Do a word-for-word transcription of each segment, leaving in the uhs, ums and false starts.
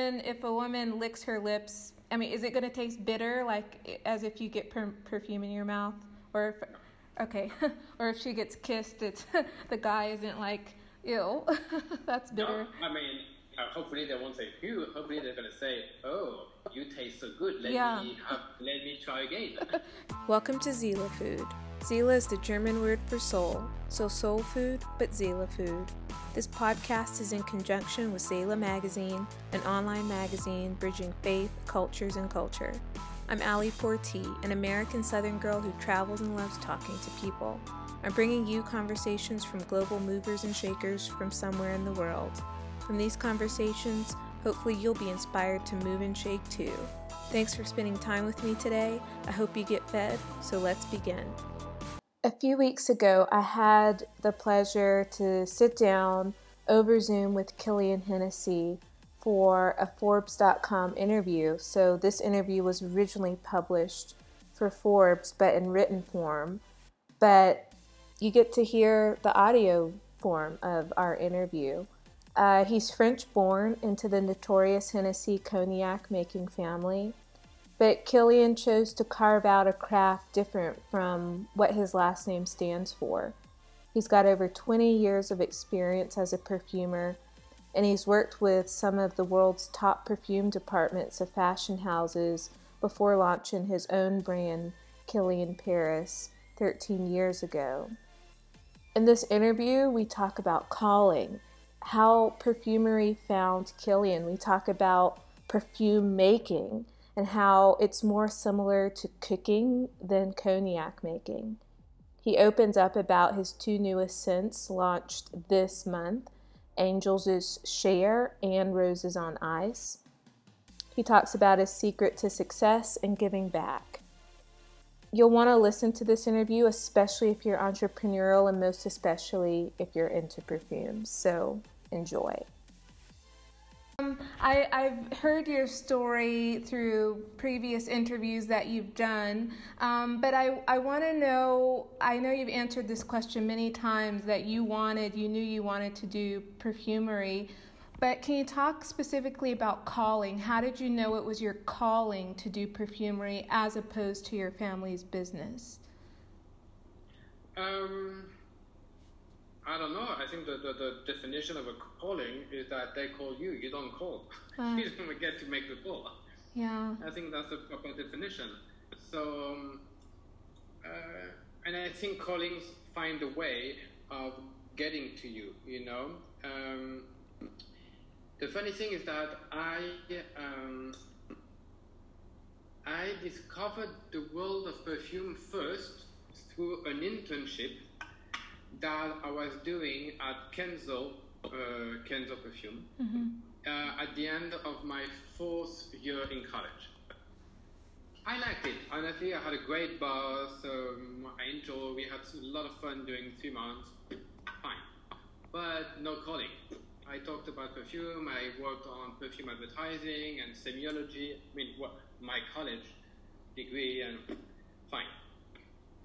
And if a woman licks her lips, I mean, is it going to taste bitter, like as if you get per- perfume in your mouth? Or if, okay, or if she gets kissed, it's the guy isn't like, ew, that's bitter. No, I mean, uh, hopefully they won't say ew. Hopefully they're going to say, oh, you taste so good. Let yeah. me uh, let me try again. Welcome to Zeila Food. Zeila is the German word for soul, so soul food, but Zeila food. This podcast is in conjunction with Zeila Magazine, an online magazine bridging faith, cultures, and culture. I'm Ali Forti, an American Southern girl who travels and loves talking to people. I'm bringing you conversations from global movers and shakers from somewhere in the world. From these conversations, hopefully you'll be inspired to move and shake too. Thanks for spending time with me today. I hope you get fed, so let's begin. A few weeks ago, I had the pleasure to sit down over Zoom with Killian Hennessy for a Forbes dot com interview. So this interview was originally published for Forbes, but in written form. But you get to hear the audio form of our interview. Uh, he's French-born into the notorious Hennessy cognac-making family. But Killian chose to carve out a craft different from what his last name stands for. He's got over twenty years of experience as a perfumer, and he's worked with some of the world's top perfume departments of fashion houses before launching his own brand, Killian Paris, thirteen years ago. In this interview, we talk about calling, how perfumery found Killian. We talk about perfume making, and how it's more similar to cooking than cognac making. He opens up about his two newest scents launched this month, Angels' Share and Roses on Ice. He talks about his secret to success and giving back. You'll want to listen to this interview, especially if you're entrepreneurial and most especially if you're into perfumes. So enjoy. Um, I, I've heard your story through previous interviews that you've done, um, but I, I want to know, I know you've answered this question many times that you wanted, you knew you wanted to do perfumery, but can you talk specifically about calling? How did you know it was your calling to do perfumery as opposed to your family's business? Um... I don't know. I think the, the, the definition of a calling is that they call you. You don't call. Uh, you don't get to make the call. Yeah. I think that's the proper definition. So, um, uh, and I think callings find a way of getting to you, you know. Um, the funny thing is that I, um, I discovered the world of perfume first through an internship that I was doing at Kenzo, uh, Kenzo Perfume, mm-hmm. uh, at the end of my fourth year in college. I liked it. Honestly, I had a great boss. Um, I enjoyed. We had a lot of fun during three months. Fine, but no calling. I talked about perfume. I worked on perfume advertising and semiology. I mean, what my college degree and fine.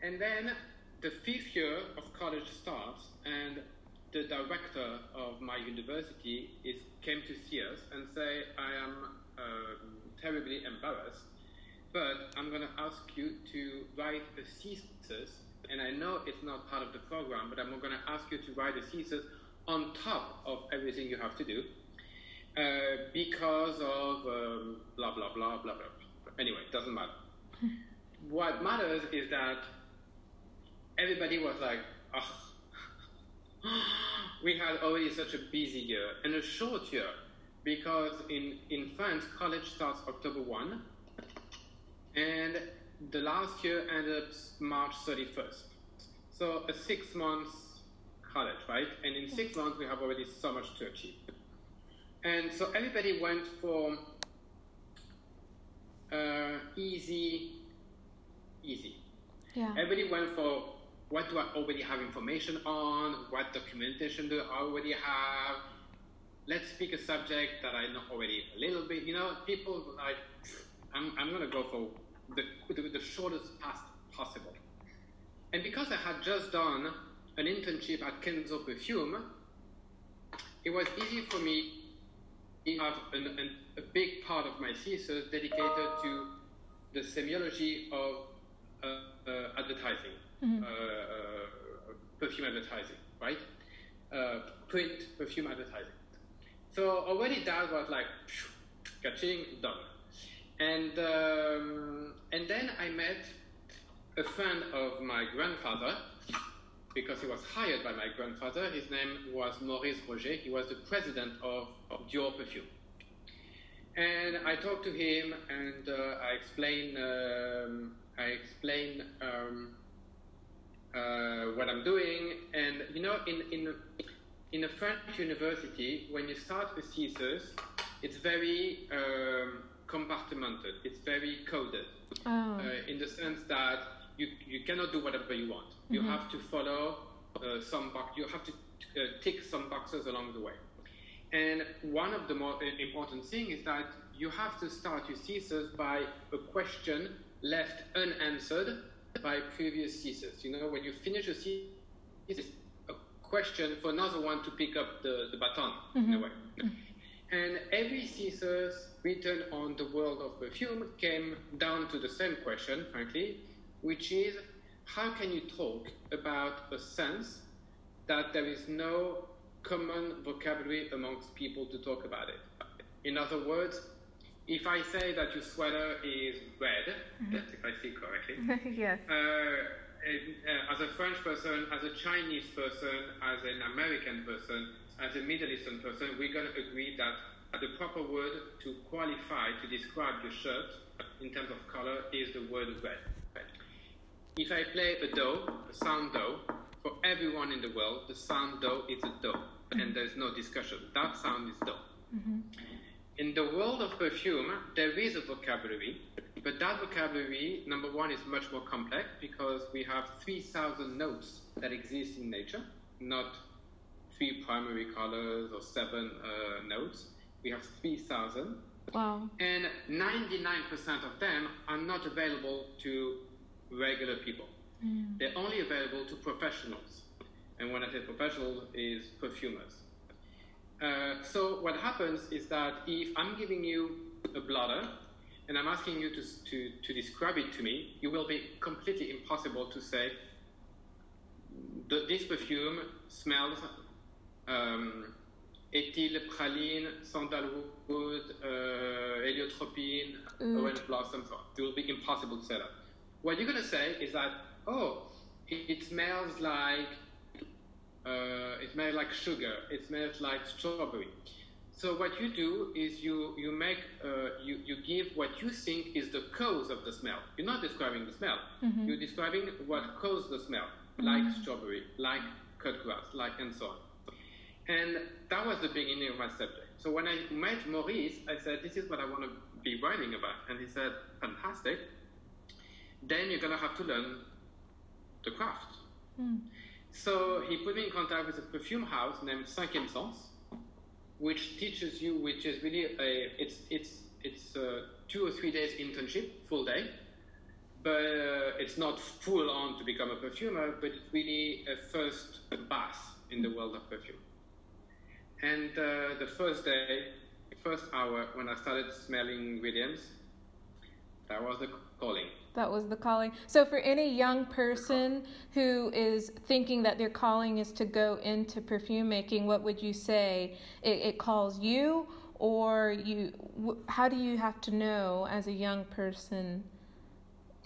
And then the fifth year of college starts, and the director of my university is came to see us and say, I am uh, terribly embarrassed, but I'm going to ask you to write a thesis, and I know it's not part of the program, but I'm going to ask you to write a thesis on top of everything you have to do, uh, because of um, blah, blah, blah, blah, blah. Anyway, it doesn't matter. What matters is that everybody was like, oh. We had already such a busy year and a short year, because in, in France, college starts October first, and the last year ended up March thirty-first. So a six months college, right? And in six months, we have already so much to achieve. And so everybody went for uh, easy, easy. Yeah. Everybody went for what do I already have information on, what documentation do I already have, let's pick a subject that I know already a little bit, you know, people like, I'm I'm going to go for the, the, the shortest path possible. And because I had just done an internship at Kenzo Perfume, it was easy for me to have an, an, a of my thesis dedicated to the semiology of uh, uh, advertising, mm-hmm. uh, uh, perfume advertising, right? Uh, print perfume advertising. So already that was like, ka-ching, done. And um, and then I met a friend of my grandfather, because he was hired by my grandfather. His name was Maurice Roger. He was the president of, of Dior Perfume. And I talked to him, and uh, I explained um, I explained um, uh, what I'm doing. And you know, in in in a French university, when you start a thesis, it's very um, compartmented. It's very coded, oh. uh, in the sense that you you cannot do whatever you want. Mm-hmm. You have to follow uh, some box. You have to uh, tick some boxes along the way. And one of the more important things is that you have to start your thesis by a question left unanswered by previous thesis. You know, when you finish a thesis, it's a question for another one to pick up the, the baton, mm-hmm. in a way. And every thesis written on the world of perfume came down to the same question, frankly, which is, how can you talk about a sense that there is no common vocabulary amongst people to talk about it? In other words, if I say that your sweater is red, mm-hmm. that's if I see correctly, yes. uh, uh, as a French person, as a Chinese person, as an American person, as a Middle Eastern person, we're going to agree that the proper word to qualify, to describe your shirt in terms of color, is the word red. If I play a do, a sound do, for everyone in the world, the sound do is a do, mm-hmm. and there's no discussion. That sound is do. Mm-hmm. In the world of perfume, there is a vocabulary, but that vocabulary, number one, is much more complex because we have three thousand notes that exist in nature, not three primary colors or seven uh, notes. We have three thousand. Wow. And ninety-nine percent of them are not available to regular people. Mm. They're only available to professionals. And when I say professionals, is perfumers. Uh, so what happens is that if I'm giving you a blotter and I'm asking you to, to, to describe it to me, it will be completely impossible to say, this perfume smells um, ethyl praline, sandalwood, uh, heliotropine, mm. orange blossom, so on. It will be impossible to say that. What you're going to say is that, oh, it, it smells like uh, it smells like sugar, it smells like strawberry. So what you do is you you make uh, you you give what you think is the cause of the smell. You're not describing the smell. Mm-hmm. You're describing what caused the smell, mm-hmm. like strawberry, like cut grass, like and so on. And that was the beginning of my subject. So when I met Maurice, I said, this is what I want to be writing about, and he said, fantastic. Then you're going to have to learn the craft. Mm. So he put me in contact with a perfume house named Cinq Sens, which teaches you, which is really a, it's it's it's a two or three days internship, full day, but uh, it's not full on to become a perfumer, but it's really a first bath in the world of perfume. And uh, the first day, first hour, when I started smelling ingredients, that was the calling. That was the calling. So for any young person who is thinking that their calling is to go into perfume making, what would you say? It, it calls you, or you? How do you have to know as a young person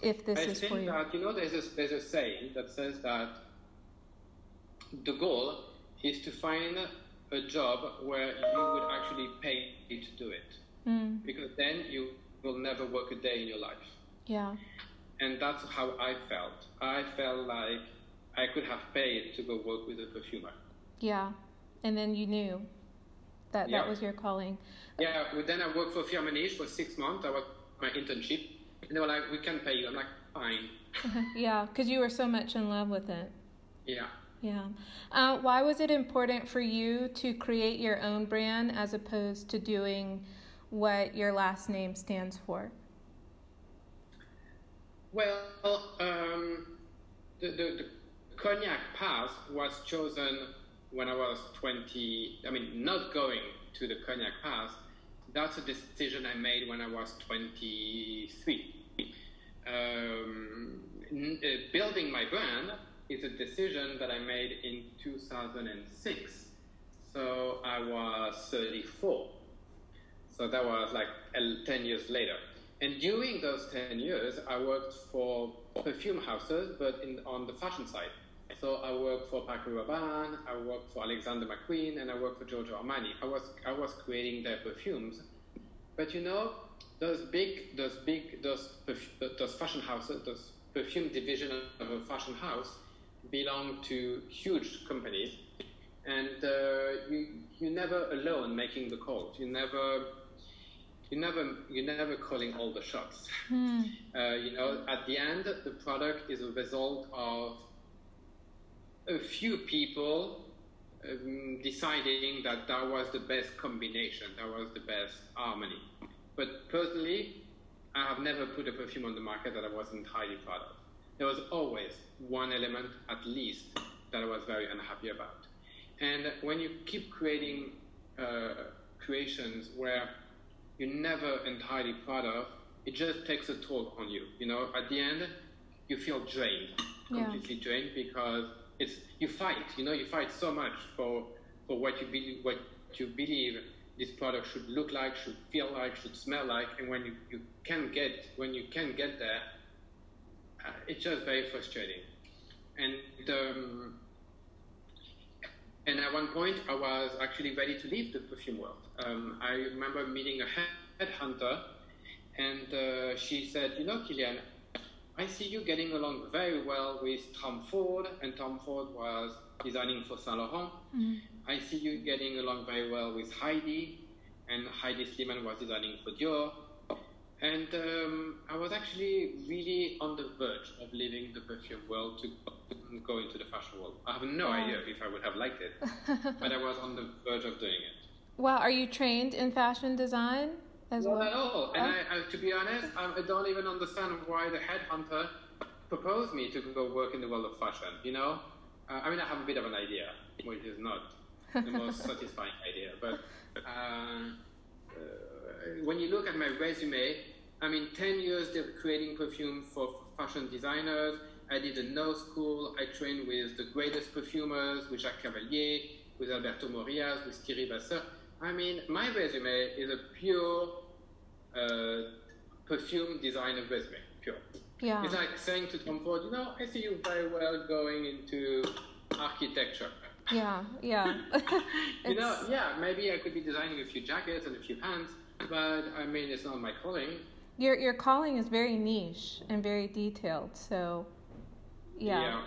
if this I is think for you? That, you know, there's a, there's a saying that says that the goal is to find a job where you would actually pay you to do it, mm. because then you will never work a day in your life. Yeah. And that's how I felt. I felt like I could have paid to go work with a perfumer. Yeah. And then you knew that yeah. that was your calling. Yeah. Well, then I worked for Firmenich for six months. I was my internship. And they were like, we can pay you. I'm like, fine. Yeah. Because you were so much in love with it. Yeah. Yeah. Uh, why was it important for you to create your own brand as opposed to doing what your last name stands for? Well, um, the, the, the cognac path was chosen when I was twenty. I mean, not going to the cognac path that's a decision I made when I was twenty-three. Um, building my brand is a decision that I made in two thousand six. So I was thirty-four. So that was like ten years later. And during those ten years, I worked for perfume houses, but in, on the fashion side. So I worked for Paco Rabanne, I worked for Alexander McQueen, and I worked for Giorgio Armani. I was I was creating their perfumes, but you know those big those big those those fashion houses, those perfume division of a fashion house, belong to huge companies, and uh, you you're never alone making the calls. You never. You never, you're never calling all the shots. Mm. Uh, you know, at the end, the product is a result of a few people um, deciding that that was the best combination, that was the best harmony. But personally, I have never put a perfume on the market that I wasn't highly proud of. There was always one element, at least, that I was very unhappy about. And when you keep creating uh, creations where you're never entirely proud of, it just takes a toll on you. You know, at the end, you feel drained, yeah. completely drained, because it's you fight. You know, you fight so much for for what you believe, what you believe this product should look like, should feel like, should smell like, and when you, you can get when you can get there, uh, it's just very frustrating. And um, and at one point, I was actually ready to leave the perfume world. Um, I remember meeting a headhunter, and uh, she said, you know, Killian, I see you getting along very well with Tom Ford, and Tom Ford was designing for Saint Laurent. Mm-hmm. I see you getting along very well with Hedi, and Hedi Slimane was designing for Dior. And um, I was actually really on the verge of leaving the perfume world to go into the fashion world. I have no yeah. idea if I would have liked it, but I was on the verge of doing it. Wow, are you trained in fashion design as well? Not at all. And I, I, to be honest, I don't even understand why the headhunter proposed me to go work in the world of fashion, you know? Uh, I mean, I have a bit of an idea, which is not the most satisfying idea. But uh, uh, when you look at my resume, I mean, ten years creating perfume for fashion designers. I did a nose school. I trained with the greatest perfumers, with Jacques Cavalier, with Alberto Morillas, with Thierry Vasseur. I mean, my resume is a pure uh, perfume designer resume, pure. Yeah. It's like saying to Tom Ford, you know, I see you very well going into architecture. Yeah, yeah. You know, yeah, maybe I could be designing a few jackets and a few pants, but I mean, it's not my calling. Your, your calling is very niche and very detailed, so yeah. yeah.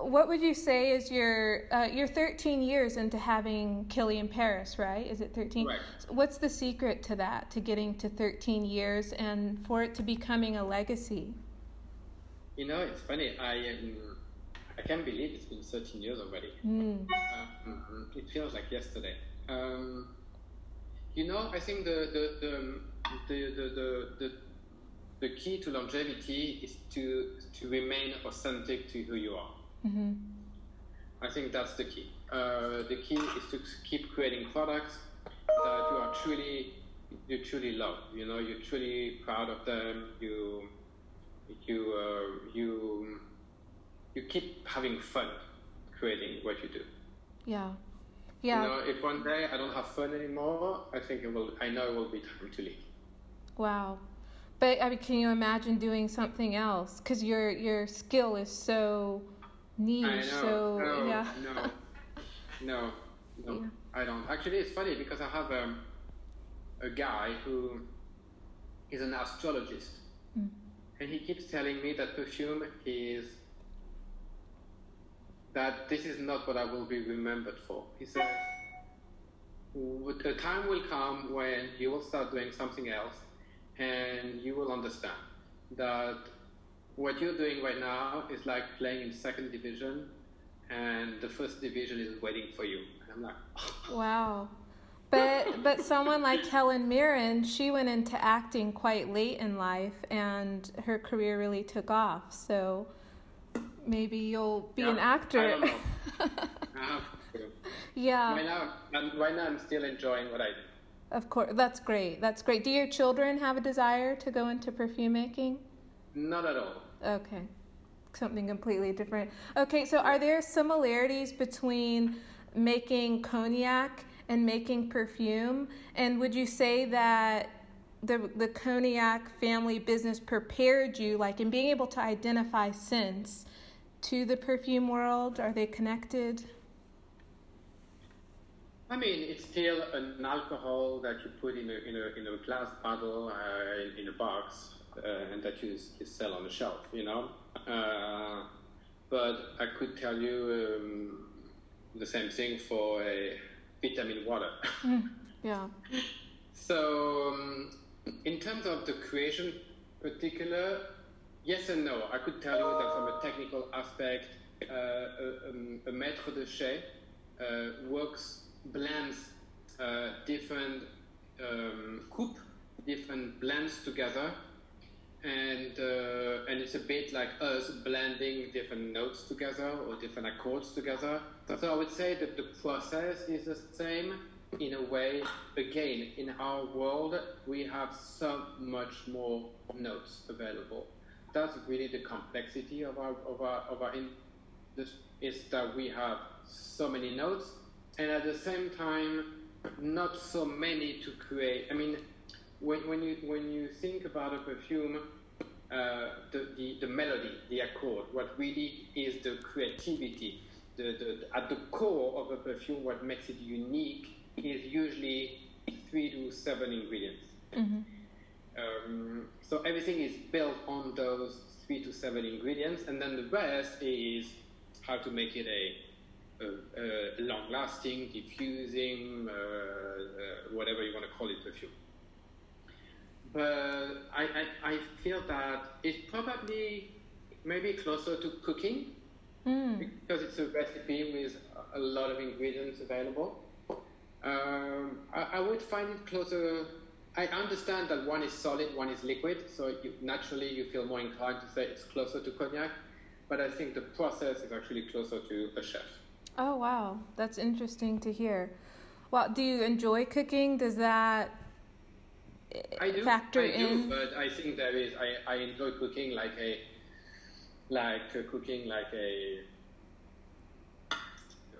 What would you say is your, uh, you're thirteen years into having Killian Paris, right? Is it thirteen? Right. What's the secret to that, to getting to thirteen years and for it to becoming a legacy? You know, it's funny. I um, I can't believe it's been thirteen years already. Mm. Uh, it feels like yesterday. Um, you know, I think the the the the the, the, the the key to longevity is to to remain authentic to who you are. Mm-hmm. I think that's the key. Uh, the key is to keep creating products that you are truly, you truly love. You know, you're truly proud of them. You, you, uh, you, you keep having fun creating what you do. Yeah, yeah. You know, if one day I don't have fun anymore, I think it will. I know it will be time to leave. Wow. But I mean, can you imagine doing something else? Because your your skill is so. Niche, I know. So, no, yeah. no, no, no, yeah. I don't. Actually, it's funny because I have um, a guy who is an astrologist, mm. and he keeps telling me that perfume is, that this is not what I will be remembered for. He says, the time will come when you will start doing something else and you will understand that what you're doing right now is like playing in second division, and the first division is waiting for you. And I'm like, oh. Wow. But but someone like Helen Mirren, she went into acting quite late in life, and her career really took off. So maybe you'll be yeah, an actor. I don't know. I have to. Yeah. Right now, I'm, right now, I'm still enjoying what I do. Of course, that's great. That's great. Do your children have a desire to go into perfume making? Not at all. Okay. Something completely different. Okay, so are there similarities between making cognac and making perfume? And would you say that the the cognac family business prepared you, like in being able to identify scents, to the perfume world? Are they connected? I mean, it's still an alcohol that you put in a in a in a glass bottle uh, in, in a box uh, and that you, you sell on the shelf, you know. Uh, but I could tell you um, the same thing for a vitamin water. Mm, yeah. So um, in terms of the creation, particular, yes and no. I could tell you that from a technical aspect, uh, a, um, a maître de chai uh, works, blends uh, different um, coupe, different blends together, and uh, and it's a bit like us blending different notes together or different accords together. So I would say that the process is the same. In a way, again, in our world, we have so much more notes available. That's really the complexity of our of our of our industry, is that we have so many notes, and at the same time, not so many to create. I mean, when when you when you think about a perfume, uh, the, the the melody, the accord, what really is the creativity, the, the at the core of a perfume, what makes it unique is usually three to seven ingredients. Mm-hmm. Um, so everything is built on those three to seven ingredients, and then the rest is how to make it a, a, a long-lasting, diffusing, uh, uh, whatever you want to call it, perfume. But I, I, I feel that it's probably maybe closer to cooking, mm. because it's a recipe with a lot of ingredients available. Um, I, I would find it closer. I understand that one is solid, one is liquid, so you, naturally you feel more inclined to say it's closer to cognac, but I think the process is actually closer to a chef. Oh, wow. That's interesting to hear. Well, do you enjoy cooking? Does that I do, factor I in? I do, but I think there is, I, I enjoy cooking like a, like uh, cooking like a,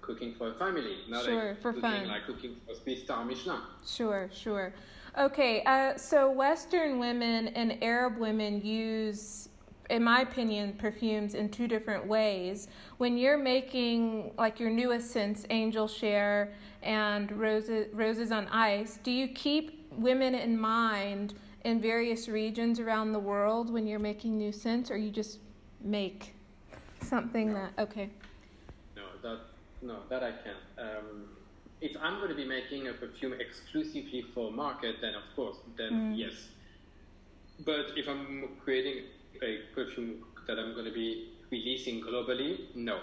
cooking for a family, not sure, like, for cooking, fun. Like cooking for three-star Michelin. Sure, sure. Okay, uh, so Western women and Arab women use, in my opinion, perfumes in two different ways. When you're making, like, your newest scents, Angels' Share and Roses, Roses on Ice, do you keep women in mind in various regions around the world when you're making new scents, or you just make something no. that, okay. No, that... No, that I can't. Um, if I'm going to be making a perfume exclusively for market, then of course, then mm. yes. But if I'm creating a perfume that I'm going to be releasing globally, no.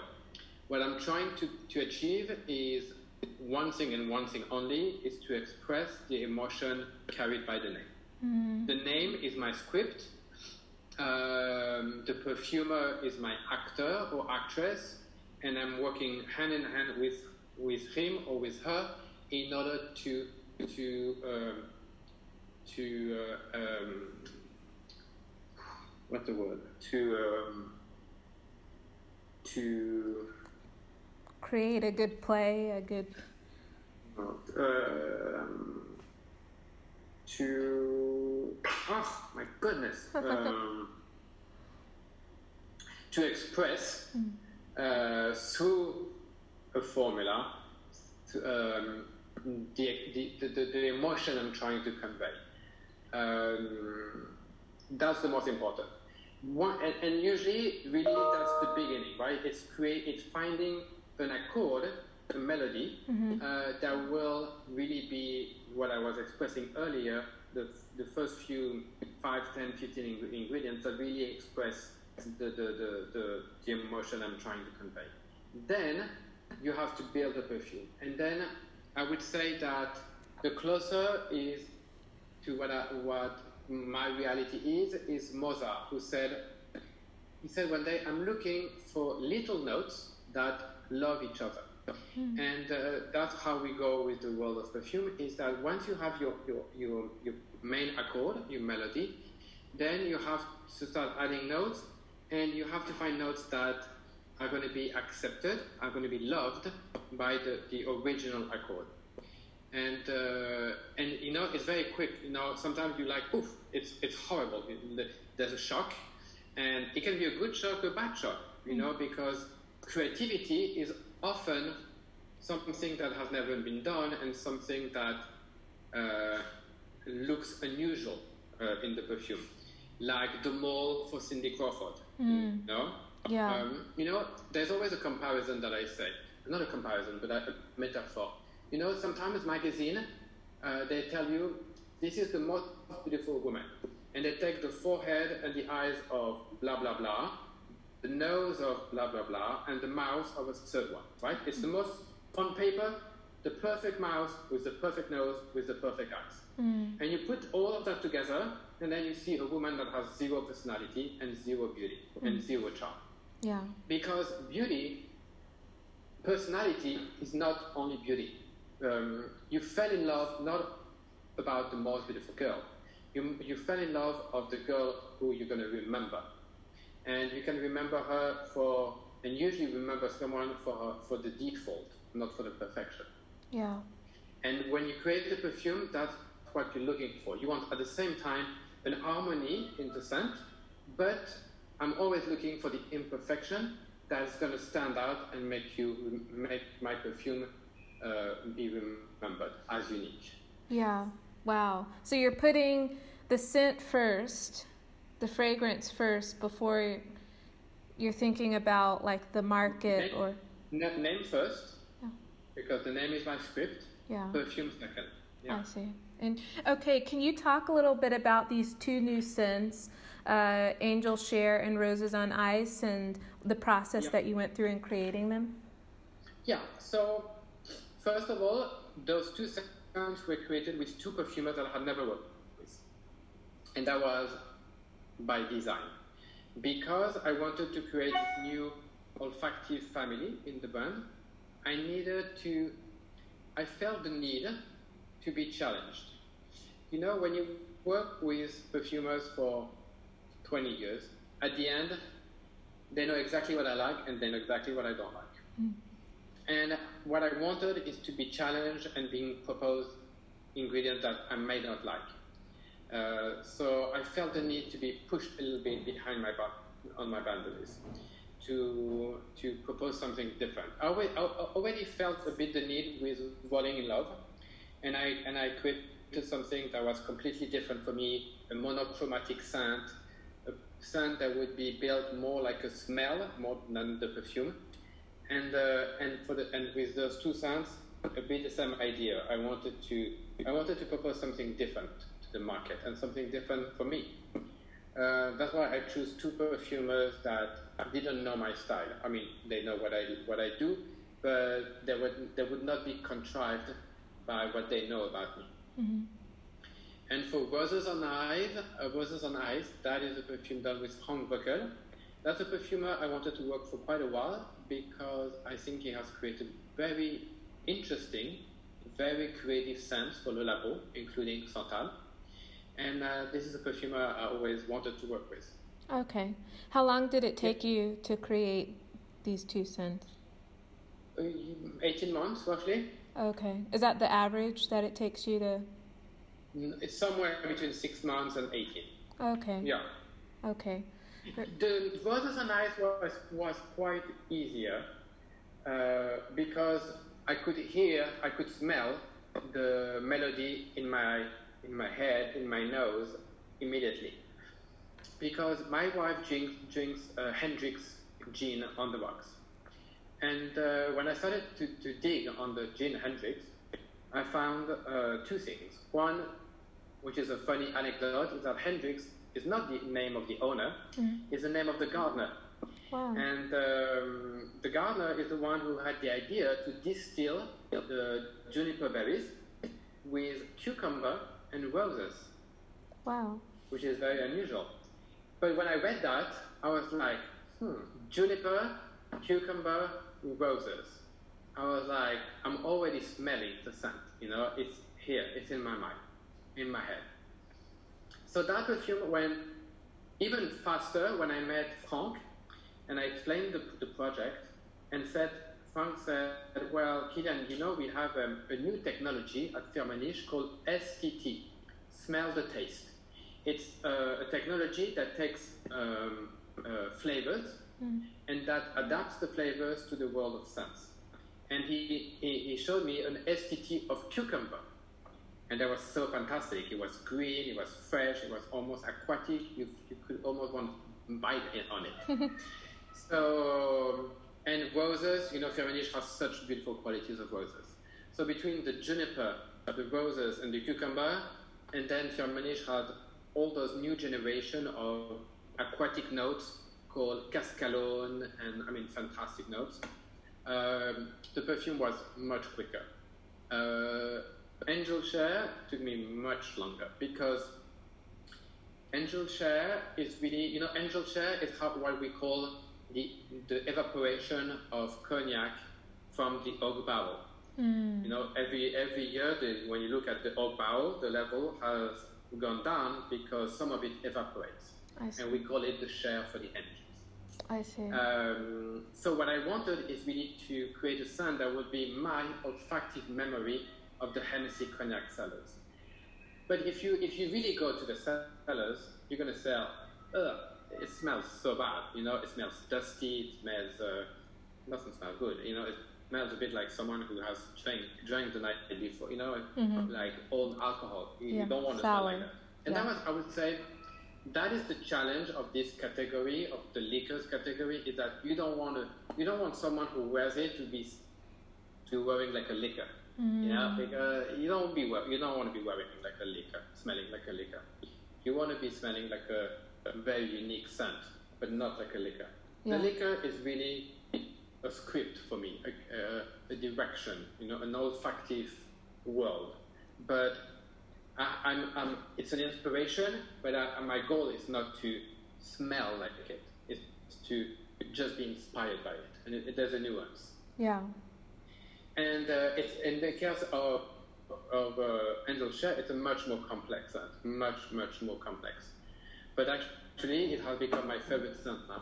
What I'm trying to, to achieve is one thing and one thing only, is to express the emotion carried by the name. Mm. The name is my script. Um, the perfumer is my actor or actress. And I'm working hand in hand with with him or with her in order to to um, to uh, um, what's the word to um, to create a good play, a good uh, um, to oh my goodness um, to express. Mm. Uh, through a formula, to, um, the, the, the, the emotion I'm trying to convey. Um, that's the most important. One, and, and usually, really, that's the beginning, right? It's create, it's finding an accord, a melody, mm-hmm. uh, that will really be what I was expressing earlier, the, the first few five, ten, fifteen ing- ingredients that really express The, the, the, the, the emotion I'm trying to convey. Then you have to build a perfume. And then I would say that the closer is to what I, what my reality is, is Mozart, who said, he said one day, I'm looking for little notes that love each other. Mm. And uh, that's how we go with the world of perfume, is that once you have your, your, your, your main accord, your melody, then you have to start adding notes, and you have to find notes that are going to be accepted, are going to be loved by the, the original accord. And, uh, and you know, it's very quick. You know, sometimes you're like, oof, it's, it's horrible. There's a shock, and it can be a good shock or a bad shock, you know, because creativity is often something that has never been done and something that uh, looks unusual uh, in the perfume, like the mole for Cindy Crawford, mm. you know? Yeah. Um, you know, there's always a comparison that I say, not a comparison, but a metaphor. You know, sometimes magazine, uh, they tell you, this is the most beautiful woman. And they take the forehead and the eyes of blah, blah, blah, the nose of blah, blah, blah, and the mouth of a third one, right? It's the most, on paper, the perfect mouth with the perfect nose with the perfect eyes. Mm. And you put all of that together, and then you see a woman that has zero personality and zero beauty mm. and zero charm. Yeah. Because beauty, personality is not only beauty. Um, you fell in love not about the most beautiful girl. You, you fell in love of the girl who you're going to remember. And you can remember her for, and usually remember someone for her, for the default, not for the perfection. Yeah. And when you create the perfume, that's what you're looking for. You want, at the same time, an harmony in the scent, but I'm always looking for the imperfection that's going to stand out and make you make my perfume uh, be remembered as unique. Yeah. Wow. So you're putting the scent first, the fragrance first, before you're thinking about like the market name, or name first, yeah. because the name is my script. Yeah. Perfume second. Yeah. I see. And okay, can you talk a little bit about these two new scents, uh, Angels' Share and Roses on Ice, and the process yeah. that you went through in creating them? Yeah, so first of all, those two scents were created with two perfumers that I had never worked with. And that was by design. Because I wanted to create this new olfactive family in the brand, I needed to, I felt the need to be challenged. You know, when you work with perfumers for twenty years, at the end, they know exactly what I like and they know exactly what I don't like. Mm. And what I wanted is to be challenged and being proposed ingredients that I may not like. Uh, so I felt the need to be pushed a little bit behind my back, on my boundaries, to to propose something different. I already, I already felt a bit the need with Falling in Love, and I and I created something that was completely different for me, a monochromatic scent, a scent that would be built more like a smell more than the perfume, and uh, and for the and with those two scents, a bit the same idea. I wanted to I wanted to propose something different to the market and something different for me. Uh, that's why I choose two perfumers that didn't know my style. I mean, they know what I what I do, but they would they would not be contrived by what they know about me. Mm-hmm. And for Roses on Ice, uh, Roses on Ice, that is a perfume done with Franck Boclet. That's a perfumer I wanted to work for quite a while because I think he has created very interesting, very creative scents for Le Labo, including Santal. And uh, this is a perfumer I always wanted to work with. Okay. How long did it take yeah. you to create these two scents? eighteen months, roughly. Okay. Is that the average that it takes you to? It's somewhere between six months and eighteen. Okay. Yeah. Okay. The Roses on Ice was, was quite easier uh, because I could hear, I could smell the melody in my in my head, in my nose, immediately. Because my wife drinks, drinks uh, Hendrix gin on the rocks. And uh, when I started to, to dig on the gin Hendrix, I found uh, two things. One, which is a funny anecdote, is that Hendrix is not the name of the owner, mm. it's the name of the gardener. Wow. And um, the gardener is the one who had the idea to distill the juniper berries with cucumber and roses. Wow. Which is very unusual. But when I read that, I was like, hmm, juniper, cucumber, roses. I was like, I'm already smelling the scent, you know, it's here, it's in my mind, in my head. So that perfume went even faster when I met Franck, and I explained the, the project, and said, Franck said, well, Killian, you know, we have um, a new technology at Firmenich called S T T, Smell the Taste. It's uh, a technology that takes um, uh, flavors, mm. and that adapts the flavors to the world of scents. And he, he, he showed me an S T T of cucumber. And that was so fantastic. It was green, it was fresh, it was almost aquatic. You, you could almost want to bite it on it. So, and roses, you know, Firmenich has such beautiful qualities of roses. So between the juniper, the roses, and the cucumber, and then Firmenich had all those new generation of aquatic notes called Cascalone, and I mean, fantastic notes. Um, the perfume was much quicker. Uh, Angels' Share took me much longer, because Angels' Share is really, you know, Angels' Share is how, what we call the, the evaporation of cognac from the oak barrel. Mm. You know, every every year, the, when you look at the oak barrel, the level has gone down because some of it evaporates. And we call it the share for the end. I see. Um, so what I wanted is really to create a scent that would be my olfactive memory of the Hennessy cognac cellars. But if you if you really go to the cellars, you're gonna say, "Ugh, it smells so bad." You know, it smells dusty. It smells uh, doesn't smell good. You know, it smells a bit like someone who has drank drank the night before. You know, mm-hmm. like old alcohol. You, yeah. you don't want to smell like that. And yeah. that was, I would say. That is the challenge of this category, of the liquors category, is that you don't want to, you don't want someone who wears it to be, to wearing like a liquor, mm. you know, because you don't be, you don't want to be wearing like a liquor, smelling like a liquor. You want to be smelling like a, a very unique scent, but not like a liquor. Yeah. The liquor is really a script for me, a, a direction, you know, an olfactive world, but. I, I'm, I'm, it's an inspiration, but I, my goal is not to smell like it. It's to just be inspired by it, and it, it, there's a nuance. Yeah. And uh, it's, in the case of of uh, Angels' Share, it's a much more complex scent, much much more complex. But actually, it has become my favorite scent now.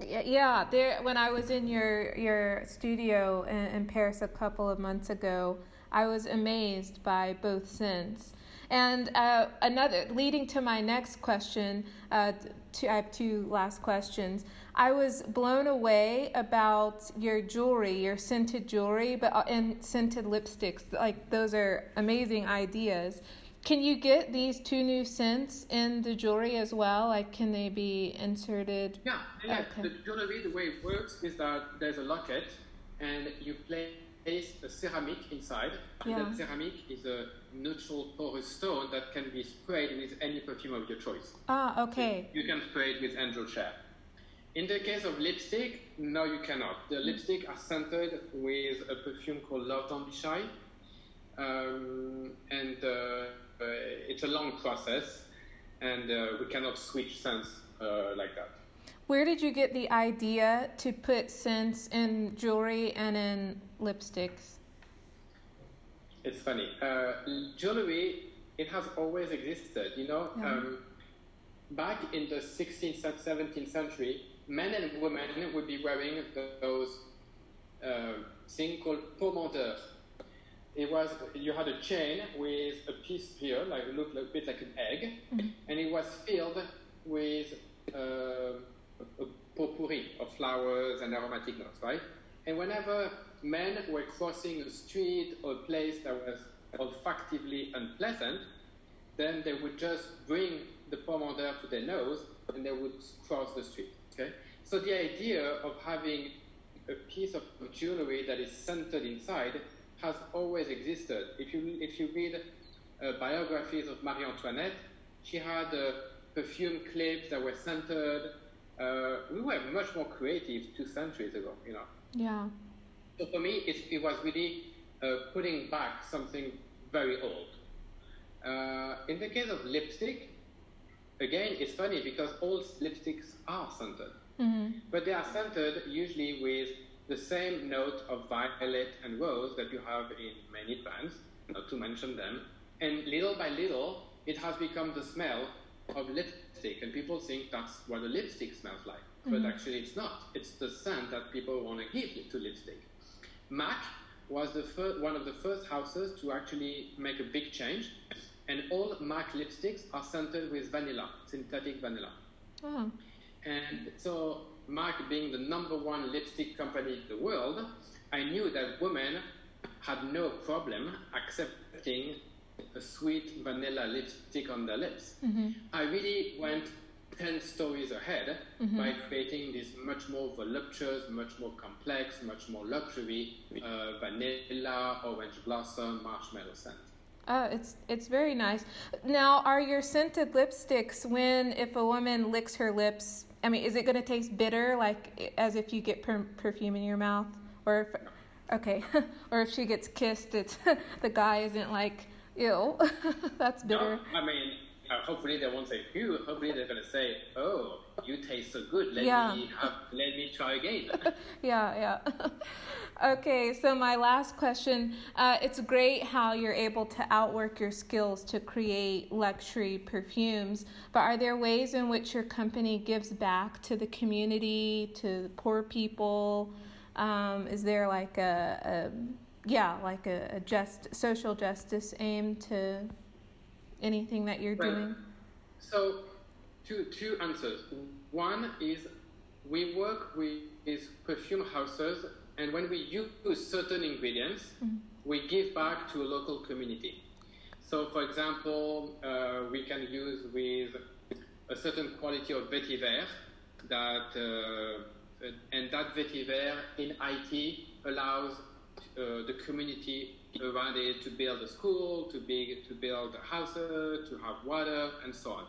Yeah, yeah. There, when I was in your your studio in, in Paris a couple of months ago, I was amazed by both scents. And uh, another, leading to my next question, uh, two, I have two last questions. I was blown away about your jewelry, your scented jewelry, but and scented lipsticks. Like, those are amazing ideas. Can you get these two new scents in the jewelry as well? Like, can they be inserted? Yeah, yeah. Okay. The jewelry, the way it works is that there's a locket, and you play is a ceramic inside. Yeah. That ceramic is a neutral porous stone that can be sprayed with any perfume of your choice. Ah, okay. So you can spray it with Angels' Share. In the case of lipstick, no, you cannot. The mm. lipstick are scented with a perfume called L'Ordan Bichay, um, and uh, uh, it's a long process, and uh, we cannot switch scents uh, like that. Where did you get the idea to put scents in jewelry and in lipsticks? It's funny. Uh, jewelry, it has always existed, you know. Yeah. Um, back in the sixteenth, seventeenth century, men and women would be wearing those uh, things called pomandeurs. It was, you had a chain with a piece here, like it looked a bit like an egg, mm-hmm. and it was filled with Uh, a potpourri of flowers and aromatic notes, right? And whenever men were crossing a street or a place that was olfactively unpleasant, then they would just bring the pomandeur to their nose and they would cross the street, okay? So the idea of having a piece of jewelry that is scented inside has always existed. If you, if you read uh, biographies of Marie Antoinette, she had uh, perfume clips that were scented. Uh, we were much more creative two centuries ago, you know. Yeah. So for me, it, it was really uh, putting back something very old. Uh, in the case of lipstick, again, it's funny because all lipsticks are scented. Mm-hmm. But they are scented usually with the same note of violet and rose that you have in many plants, not to mention them. And little by little, it has become the smell of lipstick, and people think that's what a lipstick smells like. Mm-hmm. But actually it's not. It's the scent that people want to give to lipstick. M A C was the first, one of the first houses to actually make a big change, and all M A C lipsticks are scented with vanilla, synthetic vanilla. Oh. And so M A C being the number one lipstick company in the world, I knew that women had no problem accepting a sweet vanilla lipstick on their lips. Mm-hmm. I really went ten stories ahead mm-hmm. by creating this much more voluptuous, much more complex, much more luxury uh, vanilla, orange blossom, marshmallow scent. Oh, it's it's very nice. Now, are your scented lipsticks, when if a woman licks her lips, I mean, is it going to taste bitter, like as if you get per- perfume in your mouth, or if, okay, or if she gets kissed, it's the guy isn't like, ew, that's bitter. No, I mean, uh, hopefully they won't say ew. Hopefully they're going to say, oh, you taste so good. Let yeah. me have, let me try again. yeah, yeah. Okay, so my last question, uh, it's great how you're able to outwork your skills to create luxury perfumes, but are there ways in which your company gives back to the community, to poor people? Um, is there like a, a yeah, like a, a just social justice aim to anything that you're well, doing? So two, two answers. One is we work with these perfume houses, and when we use certain ingredients, mm-hmm. we give back to a local community. So, for example, uh, we can use with a certain quality of vetiver, that, uh, and that vetiver in I T allows uh, the community around it to build a school, to, be, to build a house, to have water, and so on.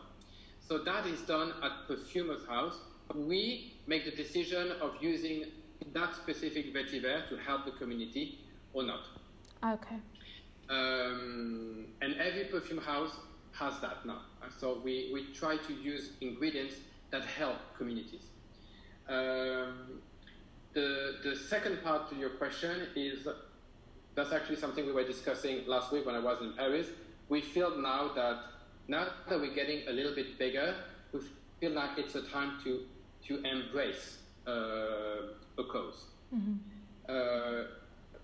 So that is done at Perfumer's House. We make the decision of using that specific vetiver to help the community or not. Okay. Um, and every perfume house has that now. So we, we try to use ingredients that help communities. Um, the the second part to your question is, that's actually something we were discussing last week when I was in Paris. We feel now that, now that we're getting a little bit bigger, we feel like it's a time to, to embrace Uh, a cause. Mm-hmm. Uh,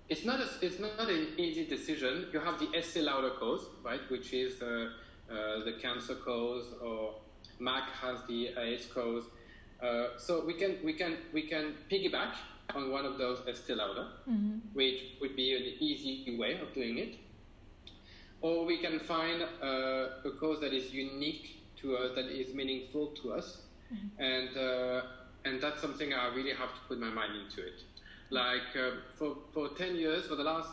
it's not a, it's not an easy decision. You have the Estée Lauder cause, right, which is uh, uh, the cancer cause, or M A C has the AIDS cause. Uh, so we can we can we can piggyback on one of those Estée Lauder, mm-hmm. which would be an easy way of doing it, or we can find uh, a cause that is unique to us, that is meaningful to us, mm-hmm. and. Uh, And that's something I really have to put my mind into it. Like uh, for, for ten years, for the last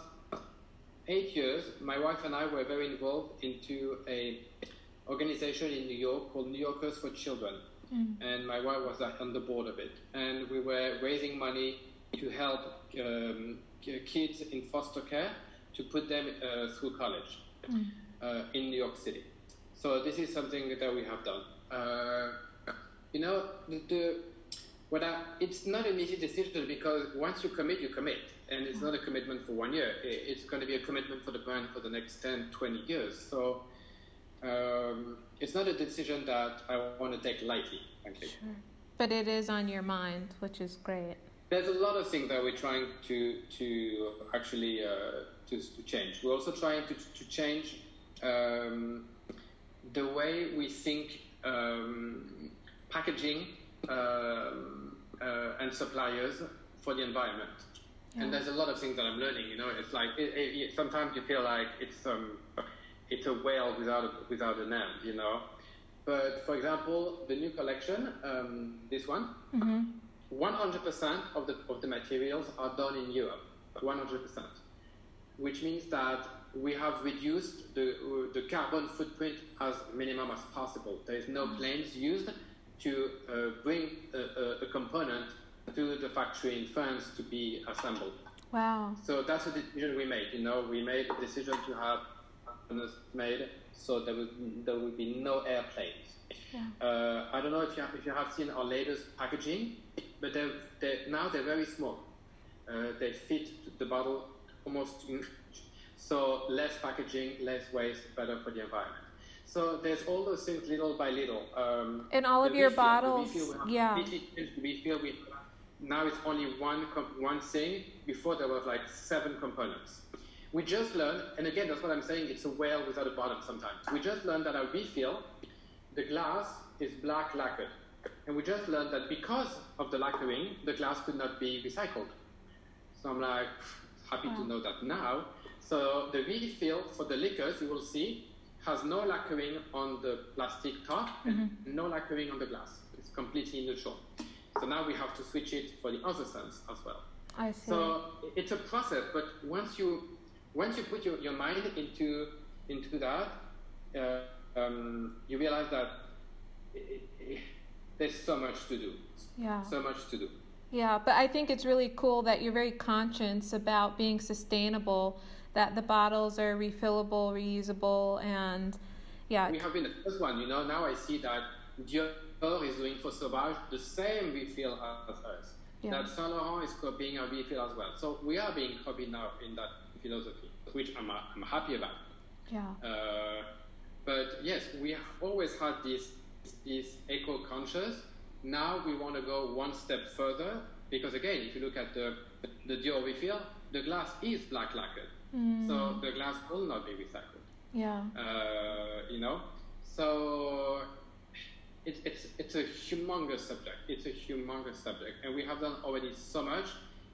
eight years, my wife and I were very involved into a organization in New York called New Yorkers for Children. Mm. And my wife was like, on the board of it. And we were raising money to help um, kids in foster care to put them uh, through college mm. uh, in New York City. So this is something that we have done. Uh, you know, the... the But I, it's not an easy decision, because once you commit, you commit. And it's not a commitment for one year. It's going to be a commitment for the brand for the next ten, twenty years. So um, it's not a decision that I want to take lightly, frankly. Sure. But it is on your mind, which is great. There's a lot of things that we're trying to to actually uh, to, to change. We're also trying to, to change um, the way we think um, packaging Um, uh, and suppliers for the environment. Yeah. And there's a lot of things that I'm learning, you know. It's like it, it, it, sometimes you feel like it's um it's a whale without a, without an end, you know. But for example, the new collection, um, this one, mm-hmm. one hundred percent of the of the materials are done in Europe, one hundred percent, which means that we have reduced the the carbon footprint as minimum as possible. There is no mm-hmm. planes used to uh, bring a, a, a component to the factory in France to be assembled. Wow. So that's a decision we made, you know. We made a decision to have components made so there would, there would be no airplanes. Yeah. Uh, I don't know if you, have, if you have seen our latest packaging, but they're, they're, now they're very small. Uh, they fit the bottle almost in, so less packaging, less waste, better for the environment. So there's all those things little by little. Um, and all of your refill, bottles, refill, yeah. Refill, we, now it's only one one thing. Before there was like seven components. We just learned, and again, that's what I'm saying, it's a whale without a bottom sometimes. We just learned that our refill, the glass is black lacquered. And we just learned that because of the lacquering, the glass could not be recycled. So I'm like, happy wow. to know that now. So the refill for the liquors, you will see, has no lacquering on the plastic top, mm-hmm. and no lacquering on the glass. It's completely neutral. So now we have to switch it for the other scents as well. I see. So it's a process, but once you once you put your, your mind into into that, uh, um, you realize that it, it, there's so much to do. Yeah. So much to do. Yeah, but I think it's really cool that you're very conscious about being sustainable, that the bottles are refillable, reusable, and yeah. We have been the first one, you know. Now I see that Dior is doing for Sauvage the same refill as us. Yeah. That Saint Laurent is copying our refill as well. So we are being copied now in that philosophy, which I'm I'm happy about. Yeah. Uh, but yes, we have always had this this eco-conscious. Now we want to go one step further because again, if you look at the the Dior refill, the glass is black lacquered. Mm. So the glass will not be recycled. Yeah. Uh, you know, so it's it's it's a humongous subject. It's a humongous subject, and we have done already so much.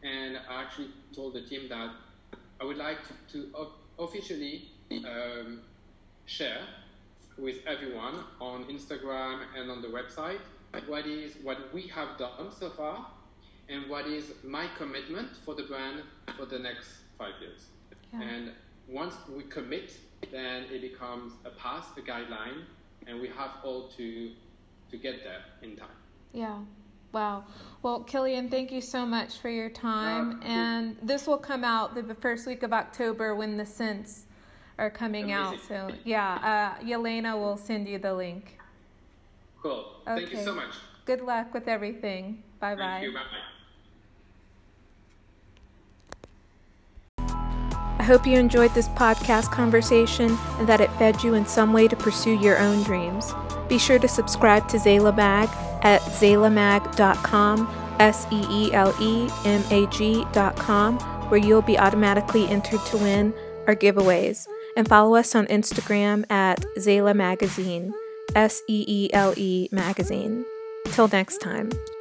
And I actually told the team that I would like to, to officially um, share with everyone on Instagram and on the website what is what we have done so far, and what is my commitment for the brand for the next five years. Yeah. And once we commit, then it becomes a path, a guideline, and we have all to to get there in time. Yeah. Wow. Well, Killian, thank you so much for your time. Uh, and this will come out the first week of October when the scents are coming amazing. out. So yeah, uh, Yelena will send you the link. Cool. Okay. Thank you so much. Good luck with everything. Bye-bye. Thank you. Bye-bye. I hope you enjoyed this podcast conversation and that it fed you in some way to pursue your own dreams. Be sure to subscribe to ZeilaMag at Zeila Mag dot com, S E E L E M A G dot com, where you'll be automatically entered to win our giveaways. And follow us on Instagram at Zeila Magazine, S E E L E Magazine. Till next time.